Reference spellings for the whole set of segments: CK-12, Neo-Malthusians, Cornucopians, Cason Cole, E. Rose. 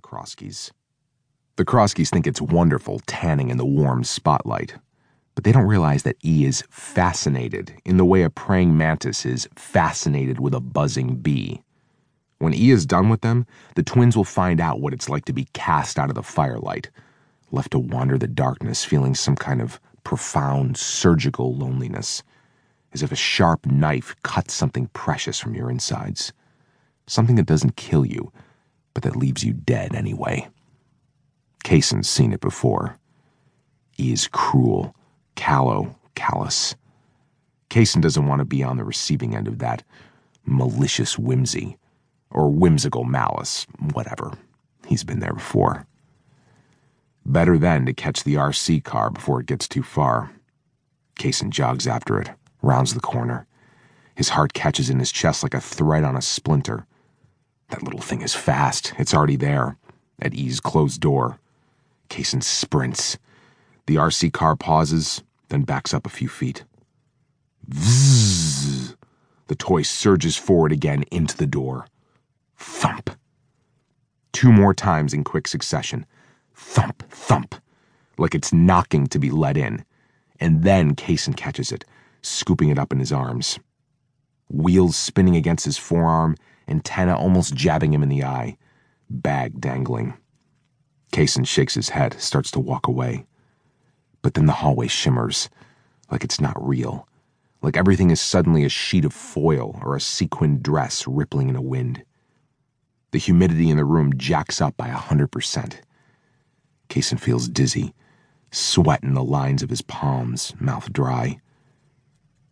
the Kroskys. The Kroskys think it's wonderful tanning in the warm spotlight, but they don't realize that E is fascinated in the way a praying mantis is fascinated with a buzzing bee. When E is done with them, the twins will find out what it's like to be cast out of the firelight, left to wander the darkness feeling some kind of profound surgical loneliness, as if a sharp knife cuts something precious from your insides, something that doesn't kill you, but that leaves you dead anyway. Cason's seen it before. E is cruel, callow, callous. Cason doesn't want to be on the receiving end of that malicious whimsy, or whimsical malice, whatever. He's been there before. Better then to catch the RC car before it gets too far. Cason jogs after it, rounds the corner. His heart catches in his chest like a thread on a splinter. That little thing is fast. It's already there, at E's closed door. Cason sprints. The RC car pauses, then backs up a few feet. Vzzzz! The toy surges forward again into the door. Thump! Two more times in quick succession. Thump, thump, like it's knocking to be let in. And then Cason catches it, scooping it up in his arms. Wheels spinning against his forearm, antenna almost jabbing him in the eye, bag dangling. Cason shakes his head, starts to walk away. But then the hallway shimmers, like it's not real, like everything is suddenly a sheet of foil or a sequined dress rippling in a wind. The humidity in the room jacks up by 100%. Cason feels dizzy, sweat in the lines of his palms, mouth dry.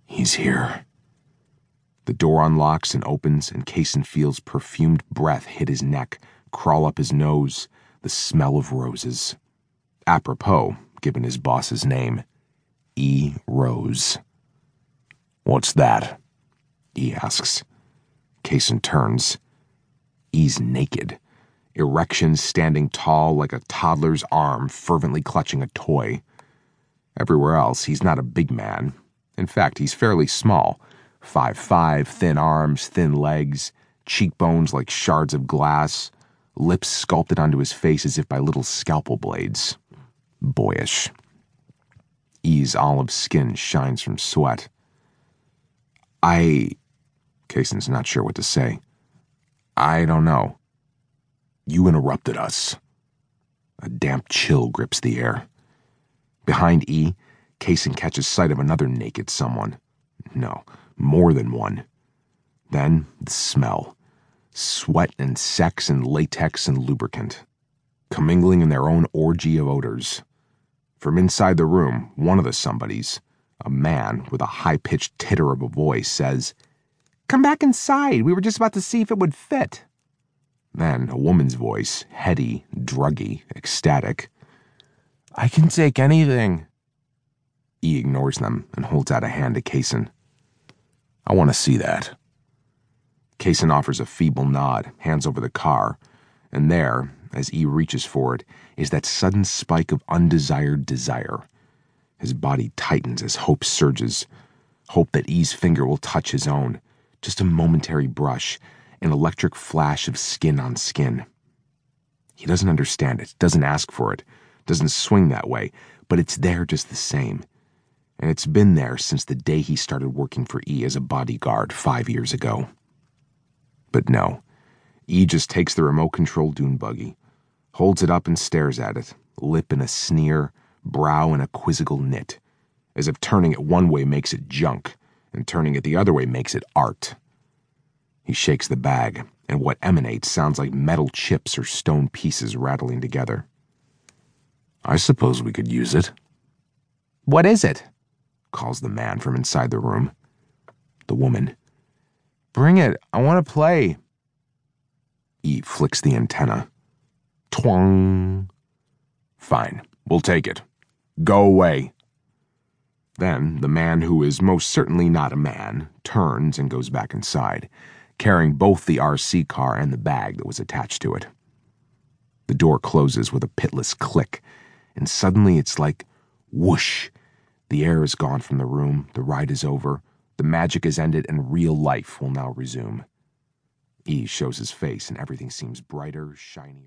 He's here. The door unlocks and opens, and Cason feels perfumed breath hit his neck, crawl up his nose, the smell of roses. Apropos, given his boss's name, E. Rose. "What's that?" E asks. Cason turns. E's naked, erection standing tall like a toddler's arm fervently clutching a toy. Everywhere else, he's not a big man. In fact, he's fairly small. 5'5", thin arms, thin legs, cheekbones like shards of glass, lips sculpted onto his face as if by little scalpel blades. Boyish. E's olive skin shines from sweat. Cason's not sure what to say. "I don't know." "You interrupted us." A damp chill grips the air. Behind E, Cason catches sight of another naked someone. No, more than one. Then the smell. Sweat and sex and latex and lubricant, commingling in their own orgy of odors. From inside the room, one of the somebodies, a man with a high-pitched titter of a voice, says, "Come back inside. We were just about to see if it would fit." Then a woman's voice, heady, druggy, ecstatic. "I can take anything." E ignores them and holds out a hand to Cason. "I want to see that." Cason offers a feeble nod, hands over the car, and there, as E reaches for it, is that sudden spike of undesired desire. His body tightens as hope surges, hope that E's finger will touch his own, just a momentary brush, an electric flash of skin on skin. He doesn't understand it, doesn't ask for it, doesn't swing that way, but it's there just the same. And it's been there since the day he started working for E as a bodyguard 5 years ago. But no, E just takes the remote-control dune buggy, holds it up and stares at it, lip in a sneer, brow in a quizzical knit, as if turning it one way makes it junk, and turning it the other way makes it art. He shakes the bag, and what emanates sounds like metal chips or stone pieces rattling together. "I suppose we could use it." "What is it?" calls the man from inside the room. The woman. "Bring it. I want to play." E flicks the antenna. Twang. "Fine. We'll take it. Go away." Then the man, who is most certainly not a man, turns and goes back inside, carrying both the RC car and the bag that was attached to it. The door closes with a pitiless click, and suddenly it's like whoosh. The air is gone from the room, the ride is over, the magic is ended, and real life will now resume. E shows his face, and everything seems brighter, shinier.